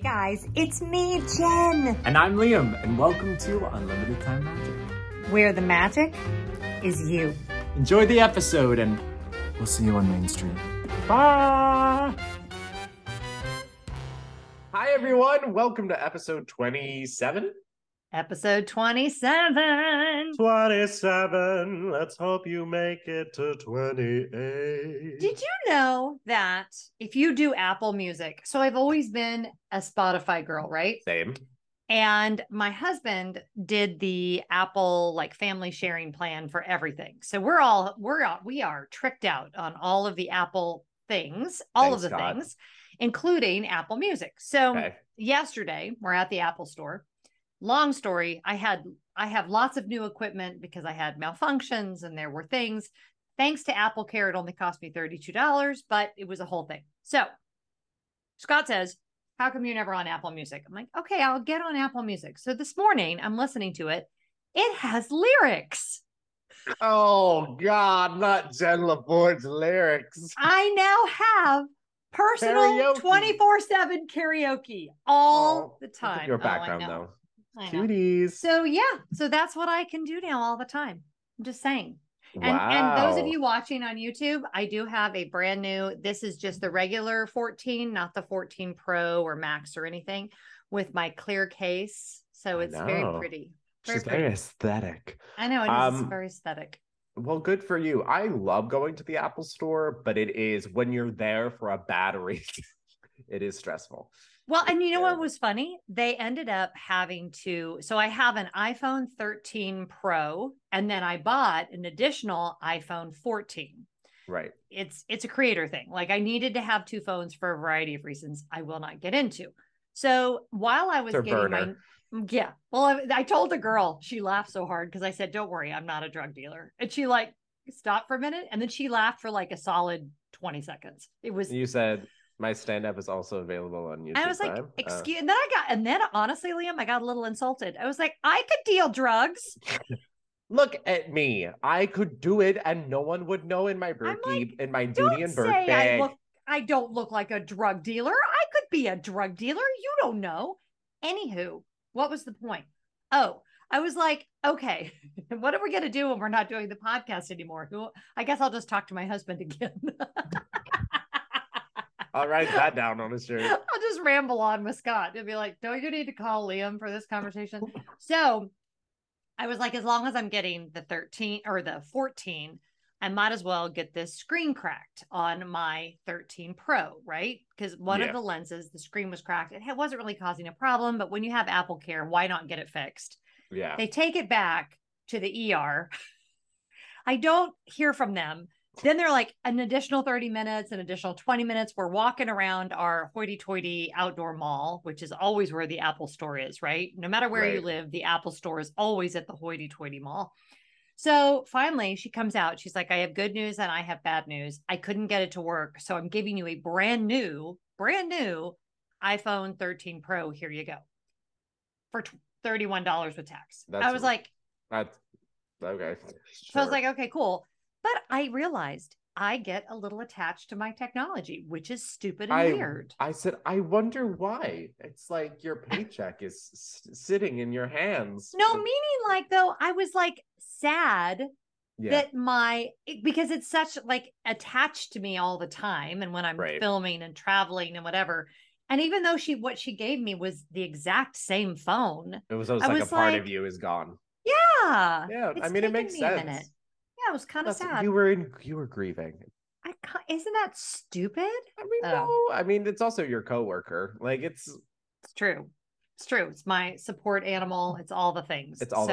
Hey guys, it's me, Jen. And I'm Liam, and welcome to Unlimited Time Magic, where the magic is you. Enjoy the episode, and we'll see you on Main Street. Bye! Hi everyone, welcome to episode 27. Episode 27. 27. Let's hope you make it to 28. Did you know that if you do Apple Music, so I've always been a Spotify girl, right? Same. And my husband did the Apple like family sharing plan for everything. So we are tricked out on all of the Apple things, all of the things, including Apple Music. So yesterday we're at the Apple store. Long story, I have lots of new equipment because I had malfunctions and there were things. Thanks to Apple Care, it only cost me $32, but it was a whole thing. So Scott says, how come you're never on Apple Music? I'm like, okay, I'll get on Apple Music. So this morning I'm listening to it. It has lyrics. Oh God, not Jen LaForge's lyrics. I now have personal 24/7 karaoke all the time. Your background though. Cuties. So so that's what I can do now all the time. I'm just saying. And those of you watching on YouTube, I do have a brand new, this is just the regular 14, not the 14 Pro or Max or anything, with my clear case. So it's very pretty. Very aesthetic. I know, it is very aesthetic. Well, good for you. I love going to the Apple store, but it is when you're there for a battery, it is stressful. Well, and you know what was funny? They ended up having to, so I have an iPhone 13 Pro, and then I bought an additional iPhone 14. Right. It's a creator thing. Like I needed to have two phones for a variety of reasons I will not get into. So while I was I told the girl, she laughed so hard because I said, don't worry, I'm not a drug dealer. And she like stopped for a minute and then she laughed for like a solid 20 seconds. You said, my stand-up is also available on YouTube. I was like, and then honestly, Liam, I got a little insulted. I was like, I could deal drugs. Look at me. I could do it and no one would know in my duty and bird bag. I don't look like a drug dealer. I could be a drug dealer. You don't know. Anywho, what was the point? Oh, I was like, okay, what are we going to do when we're not doing the podcast anymore? I guess I'll just talk to my husband again. I'll write that down on his shirt. I'll just ramble on with Scott. He'll be like, don't you need to call Liam for this conversation? So I was like, as long as I'm getting the 13 or the 14, I might as well get this screen cracked on my 13 Pro, right? Because one of the lenses, the screen was cracked. It wasn't really causing a problem, but when you have Apple Care, why not get it fixed? Yeah. They take it back to the ER. I don't hear from them. Then they're like an additional 30 minutes, an additional 20 minutes. We're walking around our hoity-toity outdoor mall, which is always where the Apple store is, right? No matter where you live, the Apple store is always at the hoity-toity mall. So finally she comes out. She's like, I have good news and I have bad news. I couldn't get it to work. So I'm giving you a brand new iPhone 13 Pro. Here you go. For $31 with tax. Okay. Sure. So I was like, okay, cool. But I realized I get a little attached to my technology, which is stupid and weird. I said, I wonder why. It's like your paycheck is sitting in your hands. No, meaning like, though, I was like sad that because it's such like attached to me all the time. And when I'm filming and traveling and whatever. And even though what she gave me was the exact same phone. It was like a part of you is gone. Yeah. Yeah. I mean, it makes sense. It was kind of sad. You were grieving. Isn't that stupid? I mean, no. I mean, it's also your coworker. Like it's true. It's true. It's my support animal. It's all the things. It's all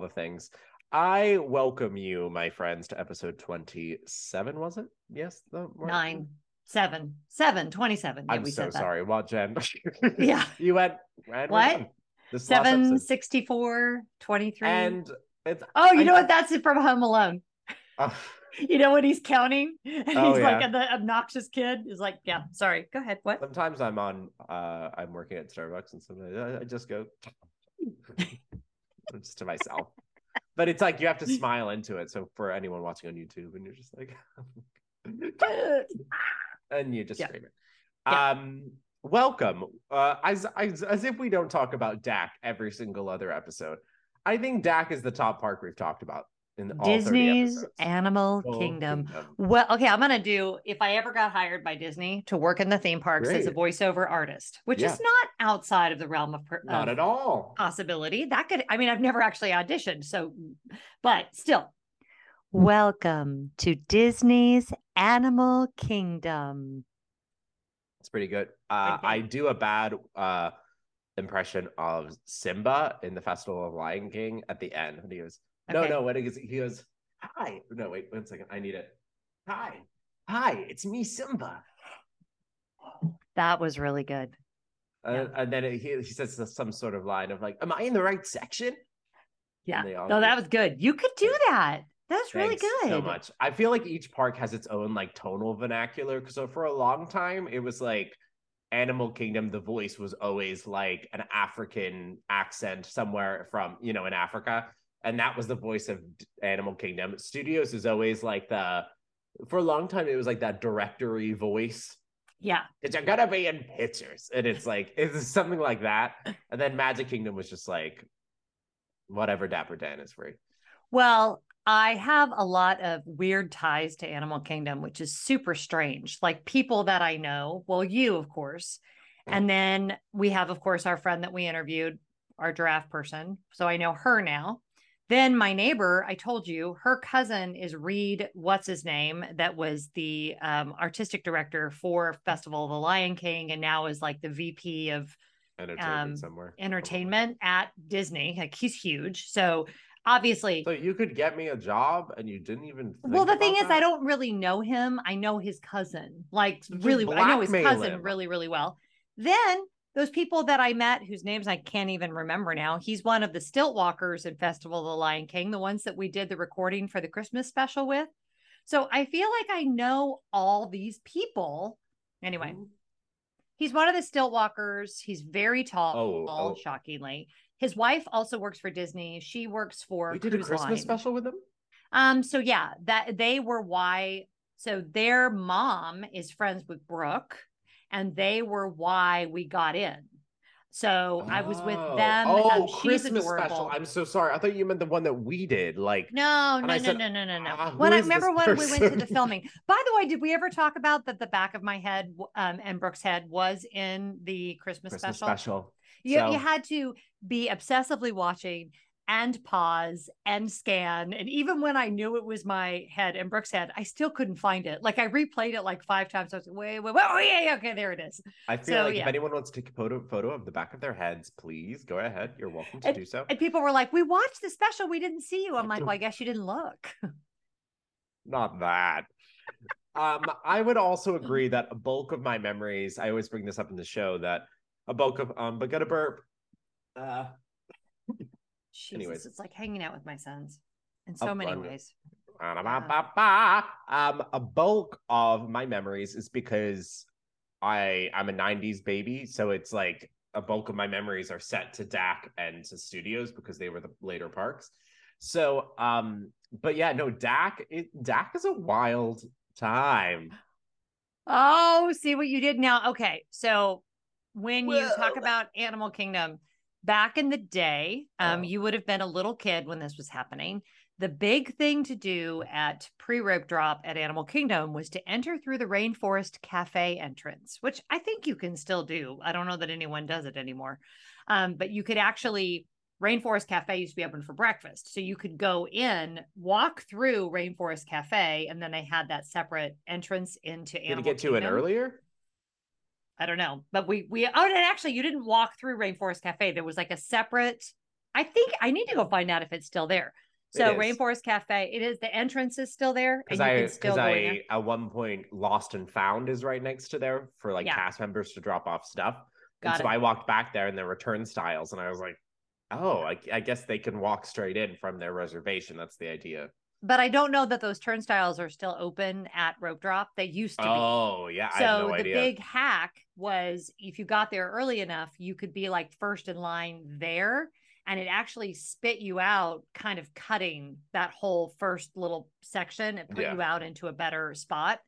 the things. I welcome you, my friends, to episode 27. Was it? Yes. 27. Yeah, I'm so sorry. Well, Jen. Yeah. You went. What? 7, 64, 23. And what? That's it from Home Alone. You know when he's counting? He's like the obnoxious kid. He's like, yeah, sorry. Go ahead. What? Sometimes I'm working at Starbucks and sometimes I just go just to myself. But it's like you have to smile into it. So for anyone watching on YouTube and you're just like and you just scream it. Yeah. welcome. As if we don't talk about DAC every single other episode. I think DAC is the top park we've talked about in Disney's Animal Kingdom. Well, okay, I'm gonna do, if I ever got hired by Disney to work in the theme parks as a voiceover artist, which is not outside of the realm of not at all possibility. That could, I mean, I've never actually auditioned, so, but still. Welcome to Disney's Animal Kingdom. It's pretty good. I do a bad impression of Simba in the Festival of Lion King at the end when he goes, he goes, hi. No, wait, 1 second. I need it. Hi. Hi, it's me, Simba. That was really good. And then he says some sort of line of like, am I in the right section? Yeah. No, that was good. You could do that. That's really good. So much. I feel like each park has its own like tonal vernacular. So for a long time, it was like Animal Kingdom, the voice was always like an African accent somewhere from, you know, in Africa. And that was the voice of Animal Kingdom. Studios is always like the, for a long time, it was like that directory voice. Yeah. It's going to be in pictures. And it's like, it's something like that. And then Magic Kingdom was just like, whatever Dapper Dan is free. Well, I have a lot of weird ties to Animal Kingdom, which is super strange. Like people that I know, well, you, of course. And then we have, of course, our friend that we interviewed, our giraffe person. So I know her now. Then my neighbor, I told you, her cousin is Reed, what's his name? That was the artistic director for Festival of the Lion King and now is like the VP of entertainment, at Disney. Like he's huge. So obviously, so you could get me a job and you didn't even think well, the thing is, I don't really know him. I know his cousin, like really, I know his cousin really, really well. Then those people that I met whose names I can't even remember now, he's one of the stilt walkers in Festival of the Lion King, the ones that we did the recording for the Christmas special with. So I feel like I know all these people. Anyway, he's one of the stilt walkers. He's very tall, shockingly. His wife also works for Disney. She works for We did a Christmas special with them. So yeah, that they were why. So their mom is friends with Brooke, and they were why we got in. So I was with them. She's Christmas adorable. Special. I'm so sorry. I thought you meant the one that we did. Like No. When I remember when we went to the filming. By the way, did we ever talk about that? The back of my head and Brooke's head was in the Christmas special. You had to be obsessively watching and pause and scan. And even when I knew it was my head and Brooke's head, I still couldn't find it. Like I replayed it like 5 times. I was like, wait, oh yeah, okay, there it is. I feel if anyone wants to take a photo of the back of their heads, please go ahead. You're welcome to do so. And people were like, we watched the special. We didn't see you. I'm like, well, I guess you didn't look. Not that. I would also agree that a bulk of my memories, I always bring this up in the show, that a bulk of, but got a burp. Jesus, anyways, it's like hanging out with my sons in so many ways. A bulk of my memories is because I'm a 90s baby. So it's like a bulk of my memories are set to DAC and to Studios because they were the later parks. So, but yeah, no, DAC is a wild time. Oh, see what you did now. Okay. So when you talk about Animal Kingdom, back in the day, you would have been a little kid when this was happening. The big thing to do at pre-rope drop at Animal Kingdom was to enter through the Rainforest Cafe entrance, which I think you can still do. I don't know that anyone does it anymore. But you could actually, Rainforest Cafe used to be open for breakfast. So you could go in, walk through Rainforest Cafe, and then they had that separate entrance into Animal Kingdom. Did it get to it earlier? I don't know, but we and actually you didn't walk through Rainforest Cafe. There was like a separate, I think I need to go find out if it's still there. So Rainforest Cafe, it is, the entrance is still there. Because I at one point Lost and Found is right next to there for like cast members to drop off stuff. And so I walked back there and there were turnstiles and I was like, oh, I guess they can walk straight in from their reservation. That's the idea. But I don't know that those turnstiles are still open at rope drop. They used to be. Oh, yeah. So I have no idea. The big hack was if you got there early enough, you could be like first in line there. And it actually spit you out, kind of cutting that whole first little section and put you out into a better spot.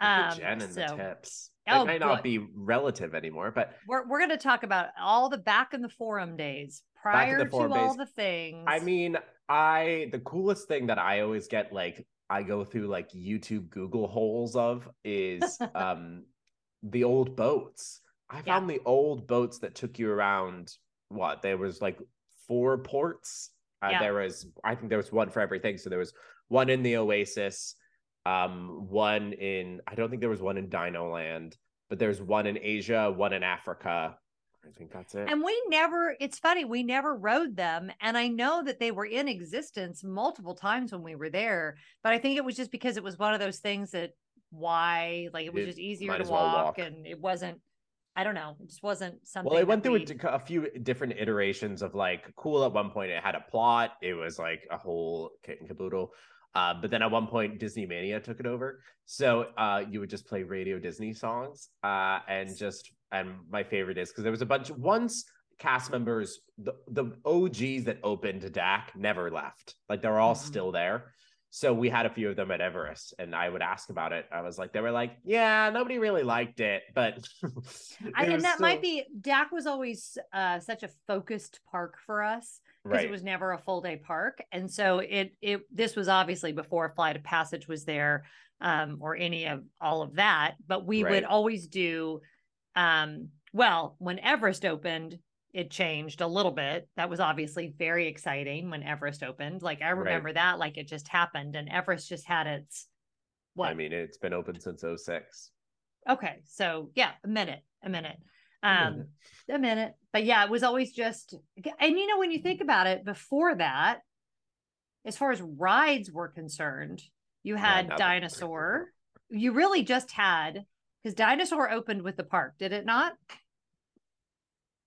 Look at Jen and the tips. Oh, it may not be relative anymore, but we're going to talk about all the back in the forum days prior to all the things. I mean, the coolest thing that I always get, like, I go through like YouTube Google holes of is the old boats. I found the old boats that took you around. What, there was like 4 ports. There was, I think there was one for everything. So there was one in the Oasis, one in, I don't think there was one in Dinoland, but there's one in Asia, one in Africa. I think that's it. And we never, it's funny, we never rode them. And I know that they were in existence multiple times when we were there, but I think it was just because it was one of those things that it was just easier to walk. And it wasn't, I don't know. It just wasn't something. Well, it went through a few different iterations of like, cool. At one point it had a plot. It was like a whole kit and caboodle. But then at one point Disney Mania took it over. So you would just play Radio Disney songs. And my favorite is, because there was a bunch of once cast members, the OGs that opened DAC never left. Like, they're all still there. So we had a few of them at Everest, and I would ask about it. I was like, they were like, yeah, nobody really liked it, but. DAC was always such a focused park for us, because it was never a full day park. And so this was obviously before Flight of Passage was there, or any of all of that, but we would always do, when Everest opened, it changed a little bit. That was obviously very exciting when Everest opened. Like, I remember that, like, it just happened, and Everest just had its, it's been open since 2006. Okay. So yeah, a minute, but yeah, it was always just, and you know, when you think about it, before that, as far as rides were concerned, you had Dinosaur. You really just had, because Dinosaur opened with the park, did it not?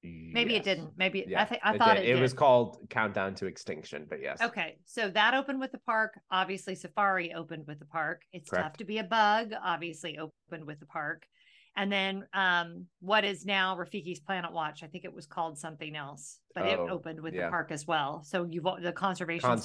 Maybe it didn't. Maybe I thought it did. It was called Countdown to Extinction, but yes. Okay. So that opened with the park. Obviously, Safari opened with the park. It's Tough to Be a Bug, obviously opened with the park. And then what is now Rafiki's Planet Watch, I think it was called something else, but it opened with the park as well. So you've the Conservation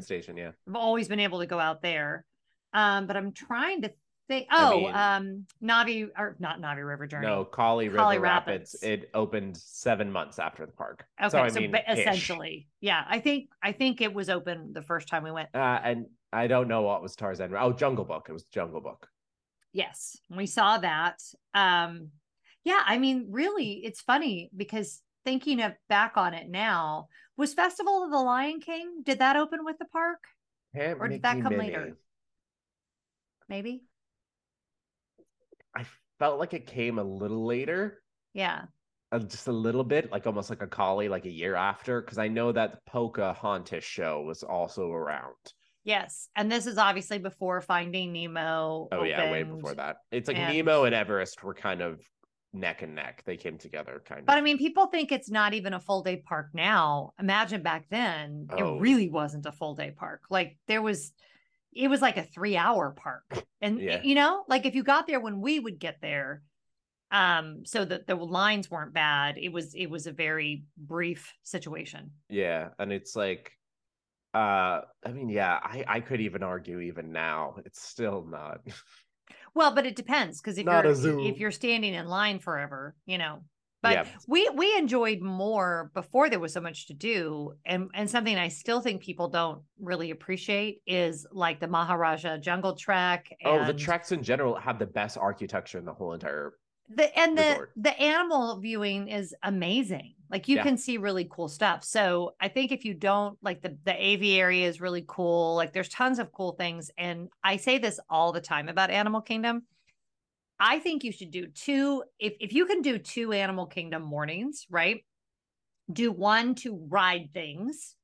Station, yeah. I've always been able to go out there. But I'm trying to Navi, or not Navi River Journey. No, Kali River Rapids. It opened 7 months after the park. Okay, essentially. Yeah, I think it was open the first time we went. And I don't know what was Tarzan. Oh, Jungle Book. It was Jungle Book. Yes, we saw that. I mean, really, it's funny because thinking of back on it now, was Festival of the Lion King, did that open with the park? Or did that come later? Maybe? I felt like it came a little later. Yeah. Just a little bit, like almost like a collie, like a year after. Because I know that the Pocahontas show was also around. Yes. And this is obviously before Finding Nemo. Oh, yeah. Way before that. It's like Nemo and Everest were kind of neck and neck. They came together kind of. But I mean, people think it's not even a full day park now. Imagine back then, it really wasn't a full day park. Like, it was like a 3-hour park. And, you know, like if you got there when we would get there, so that the lines weren't bad, it was a very brief situation. Yeah. And it's like, I mean, yeah, I could even argue even now, it's still not. Well, but it depends. Cause if you're standing in line forever, you know, but we enjoyed more before there was so much to do. And something I still think people don't really appreciate is like the Maharaja Jungle Trek. The treks in general have the best architecture in the whole entire resort. The animal viewing is amazing. Like you can see really cool stuff. So I think if you don't, like the aviary is really cool. Like there's tons of cool things. And I say this all the time about Animal Kingdom. I think you should do two, if you can do 2 Animal Kingdom mornings, right? Do one to ride things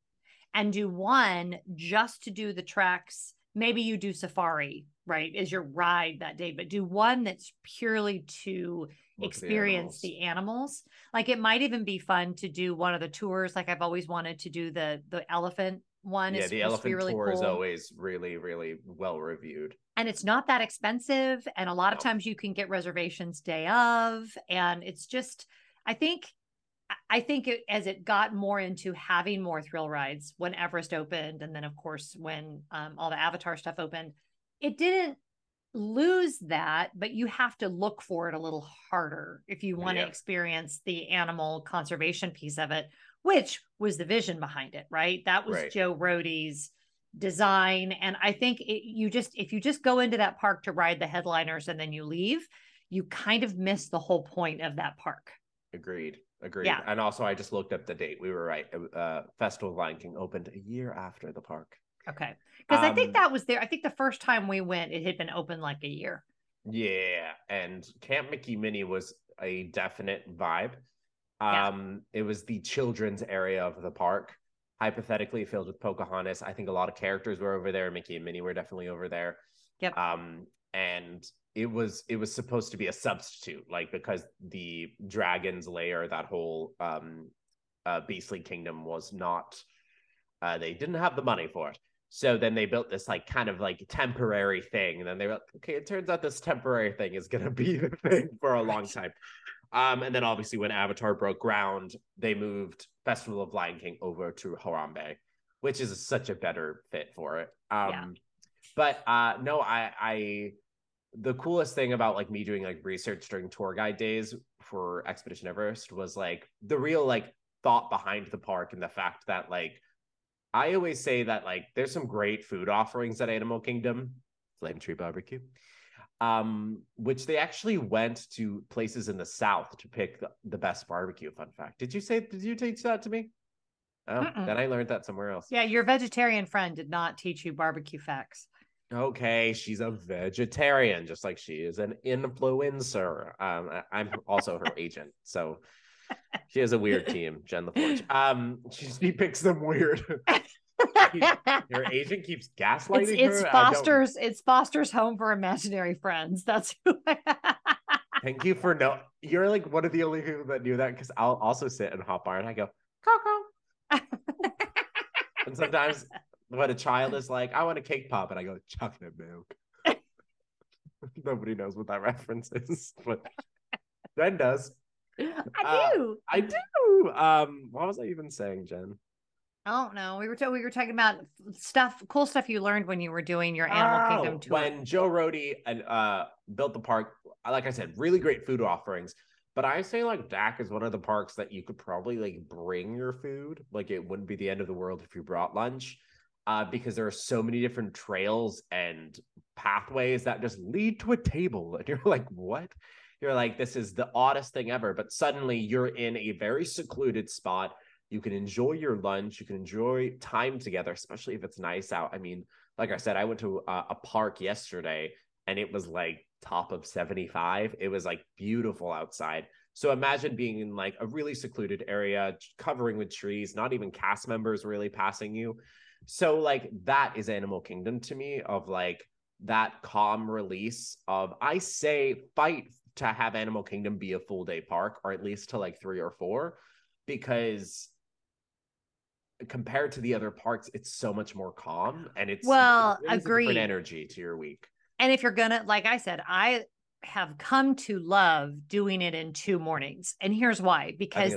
and do one just to do the treks. Maybe you do Safari, right? Is your ride that day, but do one that's purely to experience the animals. Like it might even be fun to do one of the tours. Like I've always wanted to do the elephant one. Yeah, the elephant tour is always really, really well reviewed. And it's not that expensive. And a lot of times you can get reservations day of. And it's just, I think as it got more into having more thrill rides when Everest opened, and then of course, when all the Avatar stuff opened, it didn't lose that, but you have to look for it a little harder if you want to experience the animal conservation piece of it, which was the vision behind it, right? That was Joe Rohde's design. And I think if you just go into that park to ride the headliners and then you leave, you kind of miss the whole point of that park. Agreed. Yeah. And also I just looked up the date. We were right. Festival of Lion King opened a year after the park. Okay. Because I think that was there. I think the first time we went, it had been open like a year. Yeah. And Camp Mickey Mini was a definite vibe. It was the children's area of the park, hypothetically filled with Pocahontas. I think a lot of characters were over there. Mickey and Minnie were definitely over there. Yep. And it was supposed to be a substitute, like, because the dragon's lair, that whole beastly kingdom was not, they didn't have the money for it. So then they built this like kind of like temporary thing. And then they were like, okay, it turns out this temporary thing is going to be the thing for a long time. And then obviously when Avatar broke ground, they moved Festival of Lion King over to Harambe, which is such a better fit for it. But the coolest thing about like me doing like research during tour guide days for Expedition Everest was like the real like thought behind the park, and the fact that like, I always say that like there's some great food offerings at Animal Kingdom, Flame Tree Barbecue, which they actually went to places in the South to pick the best barbecue. Fun fact. Did you teach that to me? Oh, then I learned that somewhere else. Yeah, your vegetarian friend did not teach you barbecue facts. Okay, she's a vegetarian, just like she is an influencer. I'm also her agent, so she has a weird team, Jen LaForge. She picks them weird. Your agent keeps gaslighting her. It's Foster's Home for Imaginary Friends. That's who I Thank you for no. You're like one of the only people that knew that, because I'll also sit and hop bar and I go, Coco. And sometimes when a child is like, I want a cake pop, and I go, chocolate milk. Nobody knows what that reference is, but Jen does. I do. What was I even saying, Jen? I don't know. We were talking about cool stuff you learned when you were doing your Animal Kingdom tour. When Joe Rohde built the park, like I said, really great food offerings. But I say like DAC is one of the parks that you could probably like bring your food. Like it wouldn't be the end of the world if you brought lunch, because there are so many different trails and pathways that just lead to a table, and you're like, what? You're like, this is the oddest thing ever. But suddenly you're in a very secluded spot. You can enjoy your lunch. You can enjoy time together, especially if it's nice out. I mean, like I said, I went to a park yesterday and it was like top of 75. It was like beautiful outside. So imagine being in like a really secluded area, covering with trees, not even cast members really passing you. So like that is Animal Kingdom to me, of like that calm release of, I say fight to have Animal Kingdom be a full day park, or at least to like 3 or 4, because compared to the other parks, it's so much more calm, and it's agreed. A different energy to your week. And if you're gonna, like I said, I have come to love doing it in 2 mornings. And here's why, because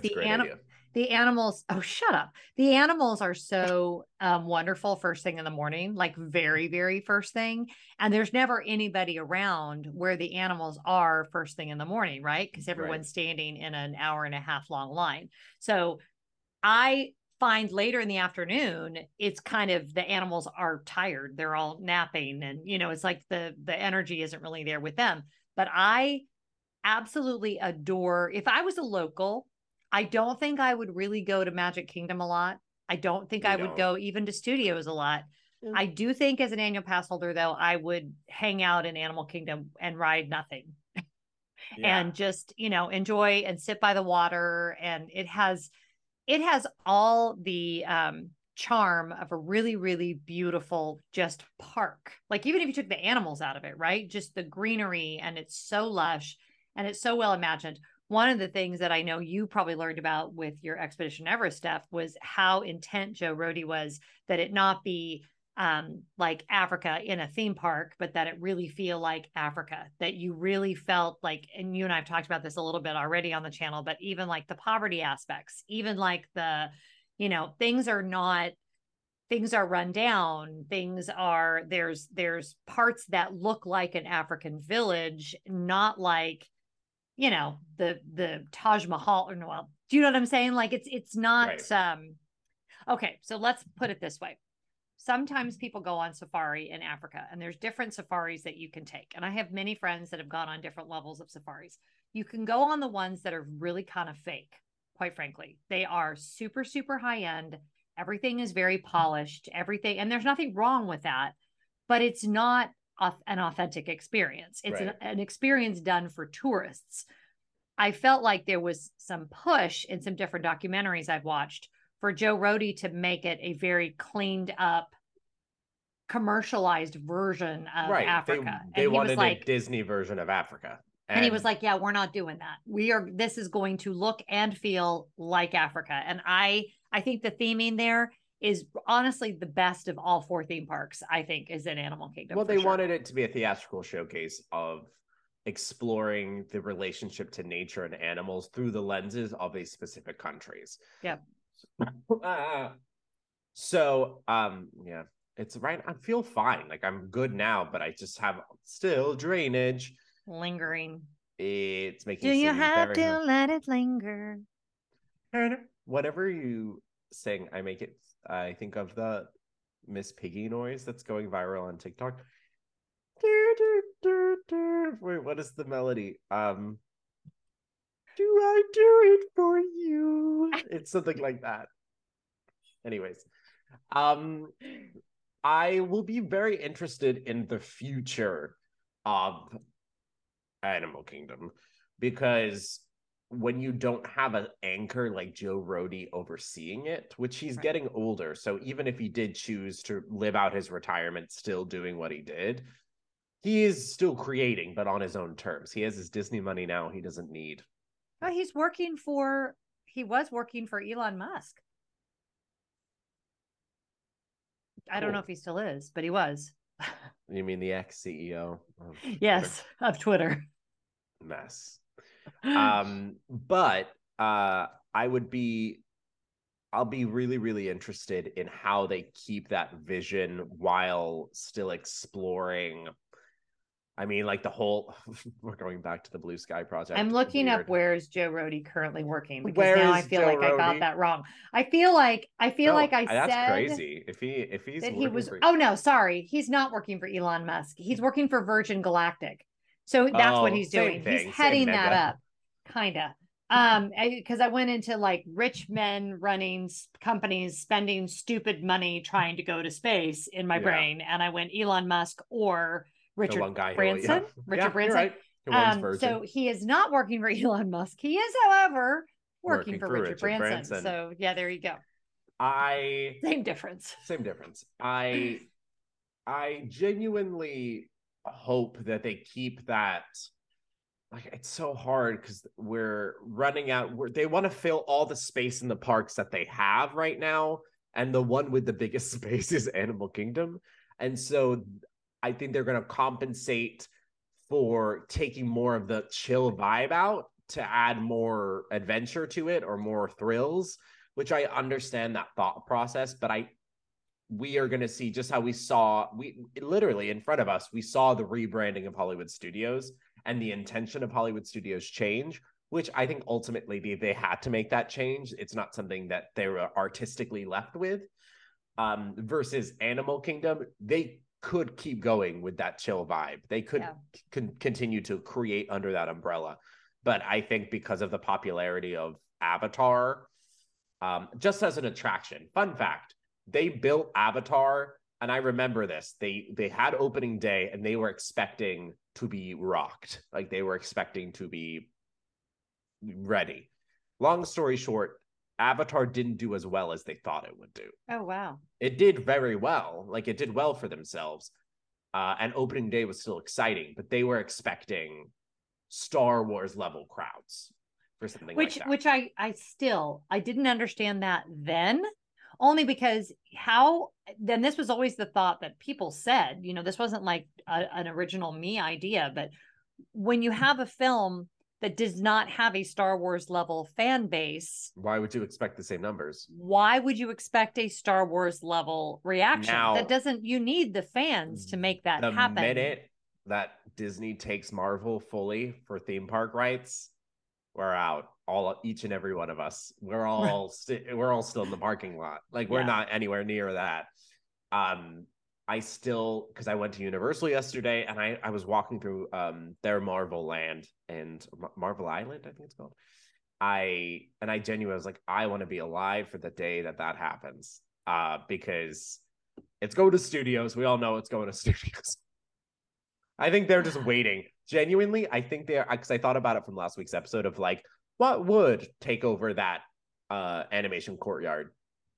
the animals, oh, shut up. The animals are so wonderful first thing in the morning, like very, very first thing. And there's never anybody around where the animals are first thing in the morning, right? Because everyone's standing in an hour and a half long line. So I find later in the afternoon, it's kind of, the animals are tired. They're all napping, and, you know, it's like the energy isn't really there with them. But I absolutely adore, if I was a local, I don't think I would really go to Magic Kingdom a lot. I don't think I would go even to Studios a lot. Mm-hmm. I do think as an annual pass holder, though, I would hang out in Animal Kingdom and ride nothing and just, you know, enjoy and sit by the water. And it has all the charm of a really, really beautiful just park. Like even if you took the animals out of it, right? Just the greenery, and it's so lush and it's so well imagined. One of the things that I know you probably learned about with your Expedition Everest stuff was how intent Joe Rohde was that it not be like Africa in a theme park, but that it really feel like Africa, that you really felt like, and you and I've talked about this a little bit already on the channel, but even like the poverty aspects, even like the, you know, things are not things are run down, things are, there's parts that look like an African village, not like, you know, the Taj Mahal or Noel. Do you know what I'm saying? Like it's not, right. Okay. So let's put it this way. Sometimes people go on safari in Africa and there's different safaris that you can take. And I have many friends that have gone on different levels of safaris. You can go on the ones that are really kind of fake, quite frankly. They are super, super high end. Everything is very polished, everything. And there's nothing wrong with that, but it's not an authentic experience. It's right. an experience done for tourists. I felt like there was some push in some different documentaries I've watched for Joe Rohde to make it a very cleaned up, commercialized version of right. Africa. They wanted like, a Disney version of Africa. And he was like, yeah, we're not doing that. This is going to look and feel like Africa. And I think the theming there is honestly the best of all four theme parks, I think, is in Animal Kingdom. Well, they wanted it to be a theatrical showcase of exploring the relationship to nature and animals through the lenses of these specific countries. Yep. Yeah, it's right. I feel fine. Like I'm good now, but I just have still drainage. Lingering. It's making. Do you have to let it linger? Whatever you sing, I make it. I think of the Miss Piggy noise that's going viral on TikTok. Wait, what is the melody? Do I do it for you? It's something like that. Anyways, I will be very interested in the future of Animal Kingdom because when you don't have an anchor like Joe Rohde overseeing it, which he's right. getting older, so even if he did choose to live out his retirement still doing what he did, he is still creating, but on his own terms. He has his Disney money now. He doesn't need. Well, he was working for Elon Musk. I don't know if he still is, but he was. You mean the ex-CEO? Yes, of Twitter. Mess. I'll be really, really interested in how they keep that vision while still exploring. I mean, like the whole, we're going back to the Blue Sky Project. I'm looking up where's Joe Rohde currently working because now I feel like I got that wrong. I feel like I said. That's crazy. If he's that he was. Oh no, sorry, he's not working for Elon Musk. He's working for Virgin Galactic. So that's what he's doing. He's heading that up, kinda. Because I went into like rich men running companies spending stupid money trying to go to space in my brain, and I went Elon Musk or. Richard Branson. Yeah. Richard Branson. Right. So he is not working for Elon Musk. He is, however, working for Richard Branson. So yeah, there you go. Same difference. I genuinely hope that they keep that. Like it's so hard because we're running out. They want to fill all the space in the parks that they have right now, and the one with the biggest space is Animal Kingdom, and so. I think they're going to compensate for taking more of the chill vibe out to add more adventure to it or more thrills, which I understand that thought process, but we are going to see just how we literally in front of us, we saw the rebranding of Hollywood Studios and the intention of Hollywood Studios change, which I think ultimately they had to make that change. It's not something that they were artistically left with versus Animal Kingdom. They could keep going with that chill vibe. They could continue to create under that umbrella. But I think because of the popularity of Avatar, just as an attraction, fun fact, they built Avatar, and I remember this. They had opening day, and they were expecting to be rocked. Like, they were expecting to be ready. Long story short, Avatar didn't do as well as they thought it would do. Oh, wow. It did very well. Like, it did well for themselves. And opening day was still exciting, but they were expecting Star Wars level crowds for something like that. Which I didn't understand that then, only because then this was always the thought that people said, you know, this wasn't like an original me idea, but when you have a film that does not have a Star Wars level fan base. Why would you expect the same numbers? Why would you expect a Star Wars level reaction? Now, that doesn't, you need the fans to make that happen. The minute that Disney takes Marvel fully for theme park rights, we're out. Each and every one of us. We're all still in the parking lot. Like, we're not anywhere near that. I still, because I went to Universal yesterday, and I was walking through their Marvel Land and Marvel Island, I think it's called. I genuinely was like, I want to be alive for the day that happens, because it's going to studios. We all know it's going to studios. I think they're just waiting. Genuinely, I think they're, because I thought about it from last week's episode of like, what would take over that Animation Courtyard?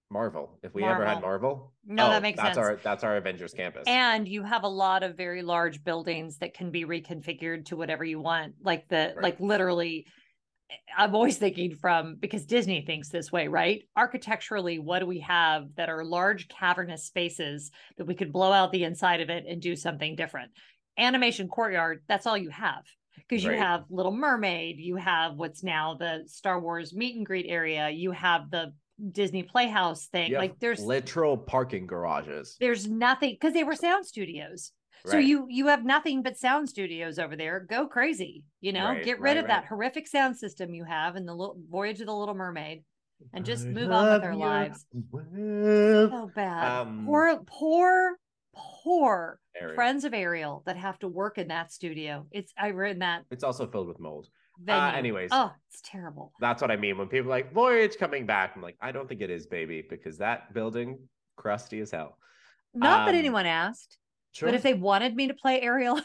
Marvel. If we ever had Marvel, that makes sense. That's our Avengers campus. And you have a lot of very large buildings that can be reconfigured to whatever you want. Like literally, I'm always thinking because Disney thinks this way, right? Architecturally, what do we have that are large cavernous spaces that we could blow out the inside of it and do something different? Animation Courtyard, that's all you have. Because you have Little Mermaid, you have what's now the Star Wars meet and greet area, you have the Disney Playhouse thing. Like, there's literal parking garages. There's nothing, because they were sound studios. Right. So you have nothing but sound studios over there. Go crazy, get rid of that horrific sound system you have in the Voyage of the Little Mermaid, and just move on with our lives. So bad. Poor Ariel. Friends of Ariel that have to work in that studio. I read that. It's also filled with mold. Anyways, it's terrible. That's what I mean when people are like, Voyage coming back. I'm like, I don't think it is, baby, because that building crusty as hell. Not that anyone asked, but if they wanted me to play Ariel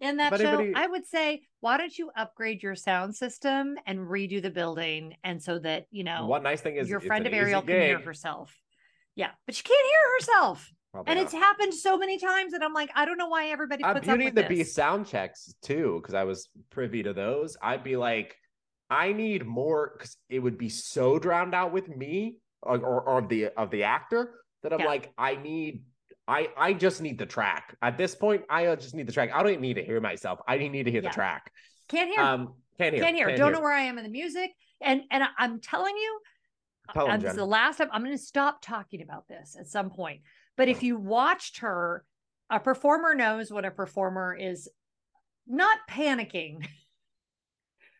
in that show, I would say, why don't you upgrade your sound system and redo the building, and so that one nice thing is your friend of Ariel can hear herself. Yeah, but she can't hear herself. Probably and not. It's happened so many times that I'm like, I don't know why everybody puts up with this. Beauty and the Beast sound checks too, because I was privy to those. I'd be like, I need more, because it would be so drowned out with me or the actor that I'm like, I just need the track. At this point, I just need the track. I don't need to hear myself. I need to hear the track. Can't hear. Can't hear. Don't know where I am in the music. And I'm telling you, this is the last time I'm going to stop talking about this at some point. But if you watched her, a performer knows when a performer is not panicking,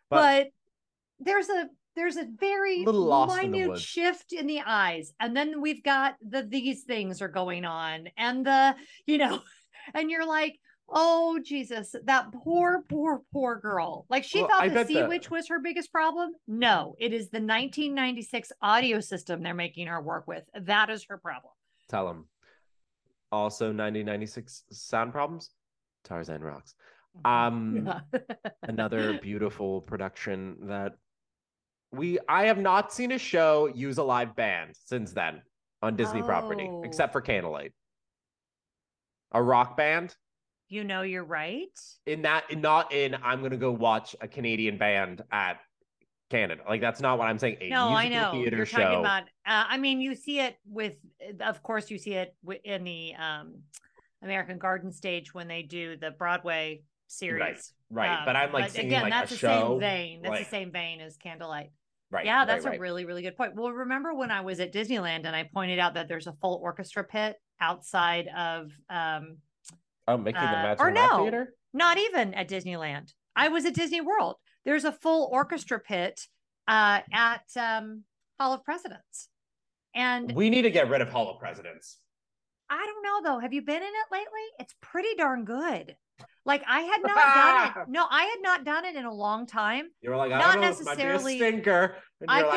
but there's a very minute shift in the eyes. And then we've got these things are going on, and and you're like, oh Jesus, that poor girl. Like, she thought the Sea Witch was her biggest problem. No, it is the 1996 audio system they're making her work with. That is her problem. Tell them. Also, 1996 sound problems. Tarzan rocks. Another beautiful production that I have not seen a show use a live band since then on Disney property, except for Candlelight. A rock band. You're right. I'm going to go watch a Canadian band at Canada. Like, that's not what I'm saying. No, I know. You're talking about, I mean, you see it in the American Garden stage when they do the Broadway series. Right. But I'm like, seeing, again, like, that's a show. Same vein. That's the same vein as Candlelight. Right. Yeah, that's a really, really good point. Well, remember when I was at Disneyland and I pointed out that there's a full orchestra pit outside of... making the Magic Theater? Not even at Disneyland. I was at Disney World. There's a full orchestra pit at Hall of Presidents. And we need to get rid of Hall of Presidents. I don't know, though. Have you been in it lately? It's pretty darn good. Like, I had not done it. No, I had not done it in a long time. You were like, I don't know, this might be a stinker. And I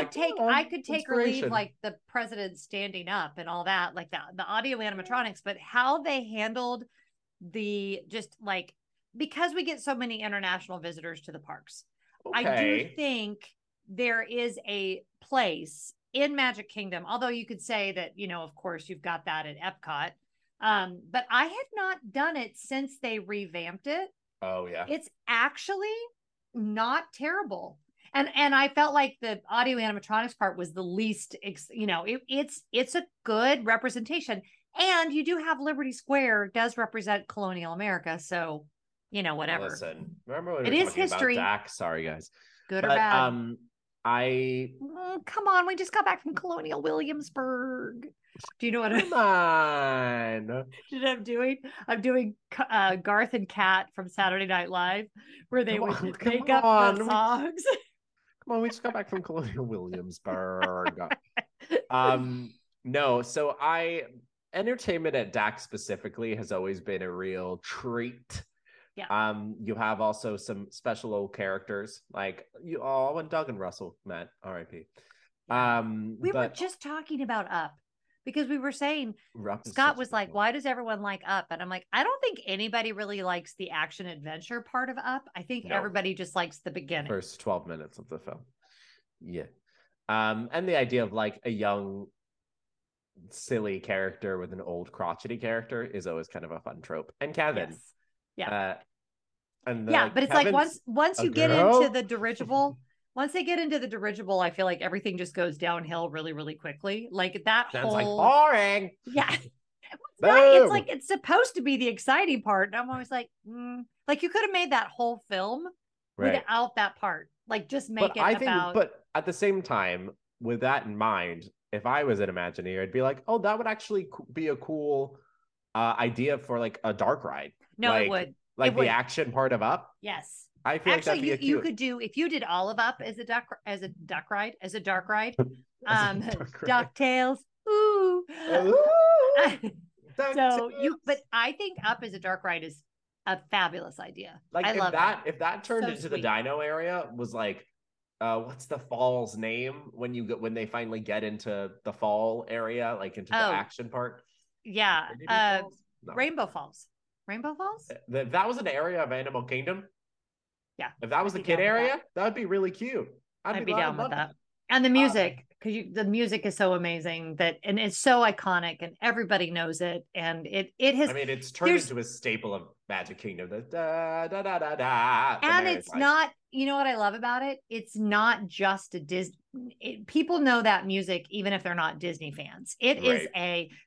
could take or leave, like, the president standing up and all that, like the audio animatronics, but how they handled because we get so many international visitors to the parks. Okay. I do think there is a place in Magic Kingdom, although you could say that, of course you've got that at Epcot. But I had not done it since they revamped it. Oh yeah. It's actually not terrible. And I felt like the audio animatronics part was the least, it's a good representation. And you do have Liberty Square does represent colonial America. So you know, whatever. Listen, remember when we were talking history. About DAC? Sorry, guys. Good or bad? Come on, we just got back from Colonial Williamsburg. Do you know what I'm doing? I'm doing Garth and Kat from Saturday Night Live, where they would make up the songs. Come on, we just got back from Colonial Williamsburg. No, so entertainment at DAC specifically has always been a real treat. Yeah. You have also some special old characters like when Doug and Russell met, R.I.P. We were just talking about Up. Because we were saying, Scott was like, why does everyone like Up? And I'm like, I don't think anybody really likes the action adventure part of Up. I think everybody just likes the beginning. First 12 minutes of the film. Yeah. And the idea of like a young, silly character with an old crotchety character is always kind of a fun trope. And Kevin. Yes. Yeah. But it's like once you get into the dirigible... Once they get into the dirigible, I feel like everything just goes downhill really, really quickly. Like that sounds whole... like boring. Yeah. Right? It's like, it's supposed to be the exciting part. And I'm always like, like you could have made that whole film without that part. Like just make But at the same time, with that in mind, if I was an Imagineer, I'd be like, oh, that would actually be a cool idea for like a dark ride. No, like, it would. Like it the would. Action part of Up. Yes. I feel actually like you could do if you did all of Up as a dark ride, DuckTales. Ooh. So I think Up as a dark ride is a fabulous idea. Like I love that. If that turned so into sweet. The dino area was like, what's the fall's name when they finally get into the fall area, like into the action part? Yeah, Rainbow Falls. That was an area of Animal Kingdom. Yeah. If that was the kid area, that would be really cute. I'd be down with that. And the music, because the music is so amazing and it's so iconic and everybody knows it. And it has. I mean, it's turned into a staple of Magic Kingdom. The da, da, da, da, da, and it's not, you know what I love about it? It's not just a Disney. People know that music, even if they're not Disney fans. It is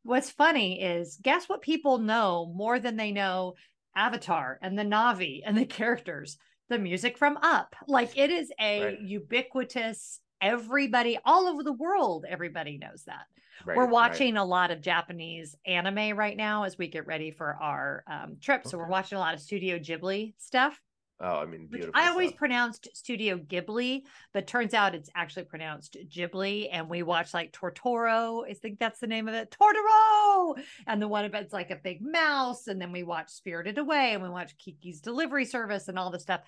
what's funny is guess what people know more than they know Avatar and the Na'vi and the characters. The music from Up, like it is a ubiquitous, everybody all over the world, everybody knows that. We're watching a lot of Japanese anime right now as we get ready for our trip. So we're watching a lot of Studio Ghibli stuff. Oh, I mean, beautiful. I always pronounced Studio Ghibli, but turns out it's actually pronounced Ghibli. And we watch like Totoro. I think that's the name of it. Totoro! And the one about it's like a big mouse. And then we watch Spirited Away and we watch Kiki's Delivery Service and all this stuff.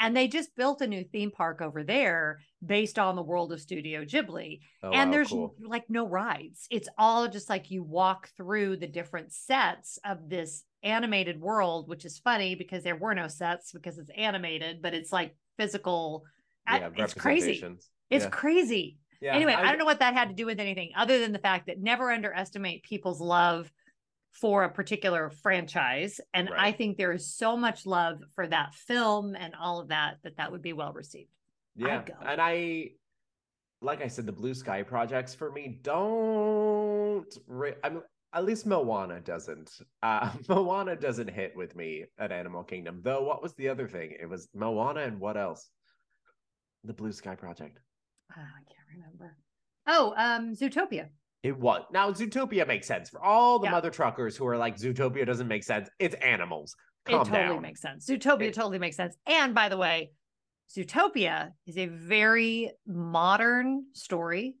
And they just built a new theme park over there based on the world of Studio Ghibli. Oh, and there's like no rides. It's all just like you walk through the different sets of this animated world, which is funny because there were no sets because it's animated, but it's like physical. It's crazy. It's crazy. Yeah, anyway, I don't know what that had to do with anything other than the fact that never underestimate people's love for a particular franchise. And I think there is so much love for that film and all of that would be well received. Yeah. And like I said, the Blue Sky projects for me at least Moana doesn't. Moana doesn't hit with me at Animal Kingdom. Though, what was the other thing? It was Moana and what else? The Blue Sky Project. Oh, I can't remember. Oh, Zootopia. It was. Now, Zootopia makes sense. For all the mother truckers who are like, Zootopia doesn't make sense. It's animals. Calm down. Makes sense. Zootopia totally makes sense. And by the way, Zootopia is a very modern story.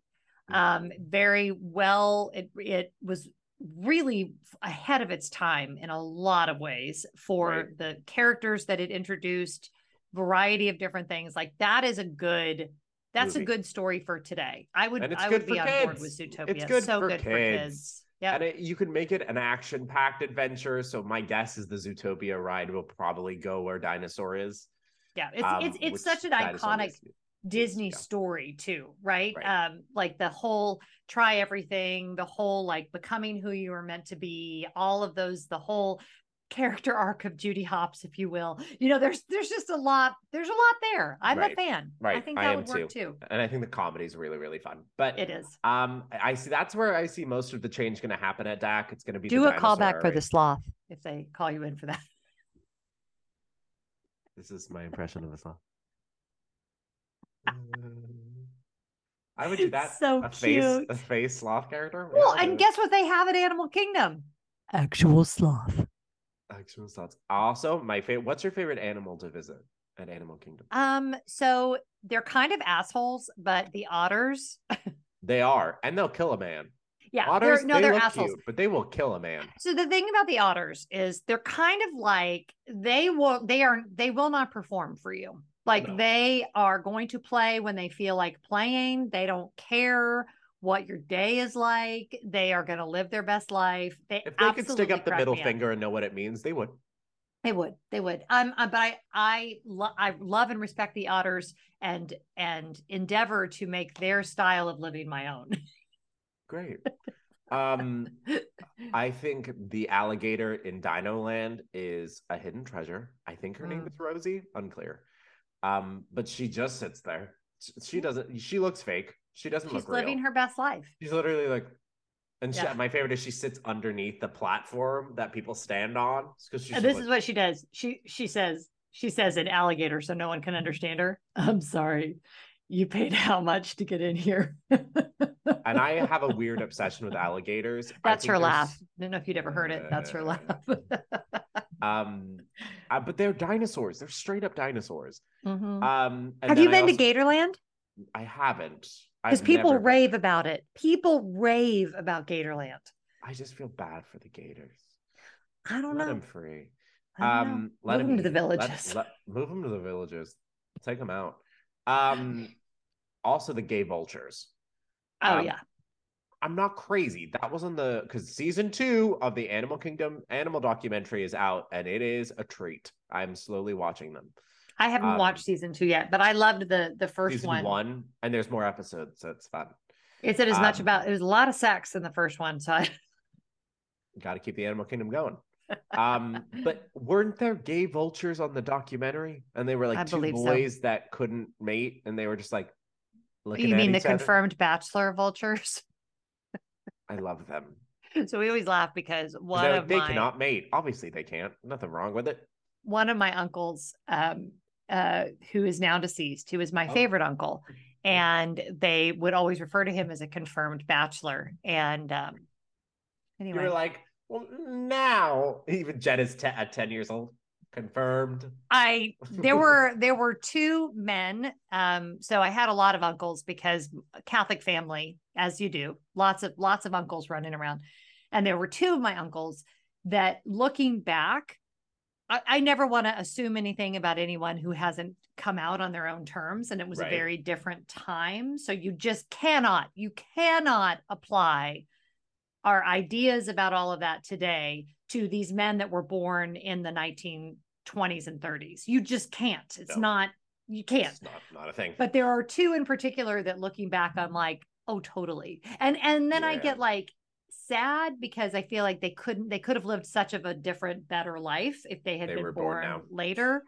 Very well. It was really ahead of its time in a lot of ways for the characters that it introduced, variety of different things. Like that is a good story for today. I would be on board with Zootopia. It's good for kids. Yeah. And you can make it an action-packed adventure. So my guess is the Zootopia ride will probably go where Dinosaur is. Yeah. It's such an iconic Disney story too, right? Like the whole try everything, the whole like becoming who you were meant to be, all of those, the whole character arc of Judy Hopps, if you will. You know, there's just a lot. There's a lot there. I'm a fan. Right. I think that would work too. And I think the comedy is really, really fun. But it is. I see that's where I see most of the change going to happen at DAC. It's going to be do a callback for the sloth if they call you in for that. This is my impression of a song. I would do that. So a face sloth character. Well, yeah, and guess what they have at Animal Kingdom? Actual sloth. Actual sloths. Also, my favorite. What's your favorite animal to visit at Animal Kingdom? So they're kind of assholes, but the otters. They are, and they'll kill a man. Yeah, otters. They're assholes, cute, but they will kill a man. So the thing about the otters is they're kind of like they will not perform for you. Like no. They are going to play when they feel like playing. They don't care what your day is like. They are going to live their best life. If they could stick up the middle finger and know what it means, they would. They would. But I love and respect the otters and endeavor to make their style of living my own. Great. I think the alligator in Dinoland is a hidden treasure. I think her name is Rosie. Unclear. But she just sits there. She looks fake. She doesn't look real. She's living her best life. She's literally like, my favorite is she sits underneath the platform that people stand on. This is what she does. She says an alligator so no one can understand her. I'm sorry. You paid how much to get in here? And I have a weird obsession with alligators. That's her laugh. I don't know if you'd ever heard it. That's her laugh. But they're dinosaurs. They're straight up dinosaurs. Mm-hmm. Have you been to Gatorland? I haven't. Because people rave about it. People rave about Gatorland. I just feel bad for the gators. I don't know. Let them free. Move them to the villages. Move them to the villages. Take them out. Also the gay vultures. Oh yeah. I'm not crazy. That was because season 2 of the Animal Kingdom animal documentary is out and it is a treat. I'm slowly watching them. I haven't watched season 2 yet, but I loved the first one. Season 1, and there's more episodes, so it's fun. It said as much about, it was a lot of sex in the first one, so I got to keep the Animal Kingdom going. But weren't there gay vultures on the documentary? And they were like two boys that couldn't mate, and they were just like looking at each other. You mean the confirmed bachelor vultures? I love them. So we always laugh because they cannot mate. Obviously, they can't. Nothing wrong with it. One of my uncles, who is now deceased, who is my favorite uncle, and they would always refer to him as a confirmed bachelor. And anyway, you were like. Well, now even Jen is at 10 years old. Confirmed. There were two men. So I had a lot of uncles because Catholic family, as you do, lots of uncles running around. And there were two of my uncles that, looking back, I never want to assume anything about anyone who hasn't come out on their own terms. And it was a very different time. So you just cannot apply our ideas about all of that today to these men that were born in the 1920s and 30s. You just can't. You can't. It's not a thing. But there are two in particular that, looking back, I'm like, oh, totally. And then I get like sad because I feel like they could have lived such of a different, better life if they were born later.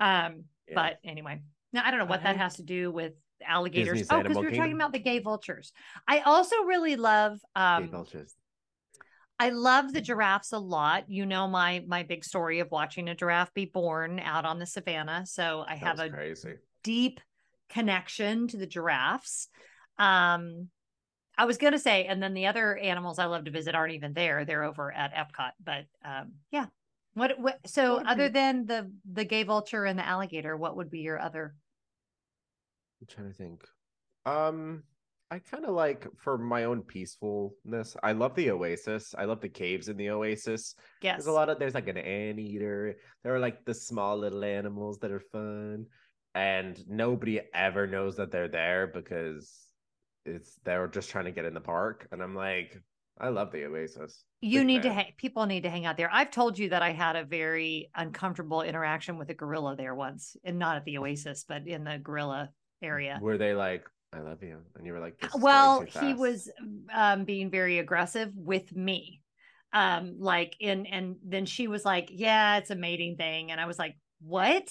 But anyway, now I don't know what that has to do with alligators. Disney's because we were talking about the gay vultures. I also really love gay vultures. I love the giraffes a lot. You know my big story of watching a giraffe be born out on the savannah. So I have a deep connection to the giraffes. I was going to say, and then the other animals I love to visit aren't even there. They're over at Epcot. But yeah. What other than the gay vulture and the alligator, what would be your other? I'm trying to think. I kind of like, for my own peacefulness, I love the Oasis. I love the caves in the Oasis. Yes. There's like an anteater. There are like the small little animals that are fun. And nobody ever knows that they're there because they're just trying to get in the park. And I'm like, I love the Oasis. People need to hang out there. I've told you that I had a very uncomfortable interaction with a gorilla there once. And not at the Oasis, but in the gorilla area. Were they like, I love you? And you were like, well, he was being very aggressive with me. And then she was like, yeah, it's a mating thing. And I was like, what?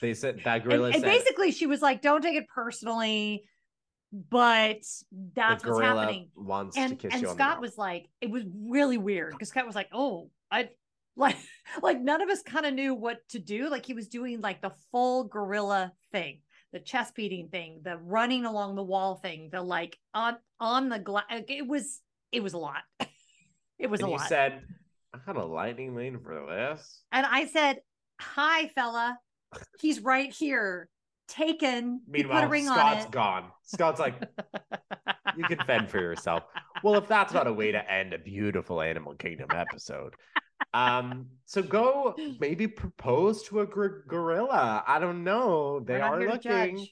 They said that gorilla and basically she was like, don't take it personally, but that's what's happening. Wants to kiss you. And Scott was like, it was really weird because Scott was like, oh, I like none of us kind of knew what to do. Like he was doing like the full gorilla thing, the chest beating thing, the running along the wall thing, the like on the glass. It was a lot. It was and a lot. You said, I had a lightning lane for this. And I said, hi, fella. He's right here. Taken. Meanwhile, put a ring Scott's on it. Gone. Scott's like, you can fend for yourself. Well, if that's not a way to end a beautiful Animal Kingdom episode. So go maybe propose to a gorilla. I don't know. They are looking.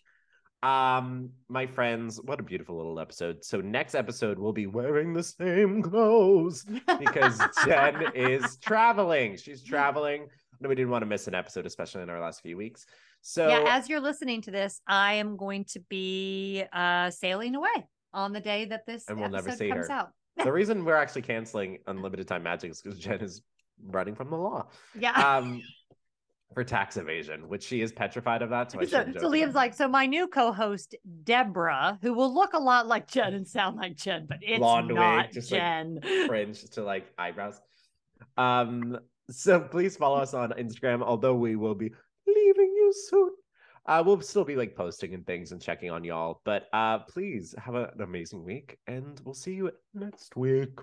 My friends, what a beautiful little episode. So next episode we'll be wearing the same clothes because Jen is traveling. She's traveling. No, we didn't want to miss an episode, especially in our last few weeks. So yeah, as you're listening to this, I am going to be sailing away on the day that this and we'll episode never see comes her. Out. The reason we're actually canceling Unlimited Time Magic is because Jen is running from the law. Yeah. For tax evasion, which she is petrified of that. So Liam's like, so my new co-host, Deborah, who will look a lot like Jen and sound like Jen, but it's blonde not wig, just Jen. Like fringe to like eyebrows. So please follow us on Instagram, although we will be leaving you soon. We'll still be like posting and things and checking on y'all. But please have an amazing week and we'll see you next week.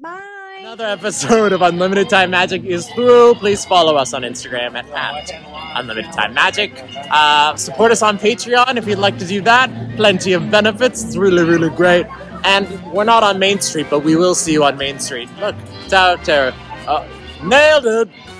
Bye. Another episode of Unlimited Time Magic is through. Please follow us on Instagram at Unlimited Time Magic. Support us on Patreon if you'd like to do that. Plenty of benefits. It's really, really great. And we're not on Main Street, but we will see you on Main Street. Look, Tower Terror. Nailed it!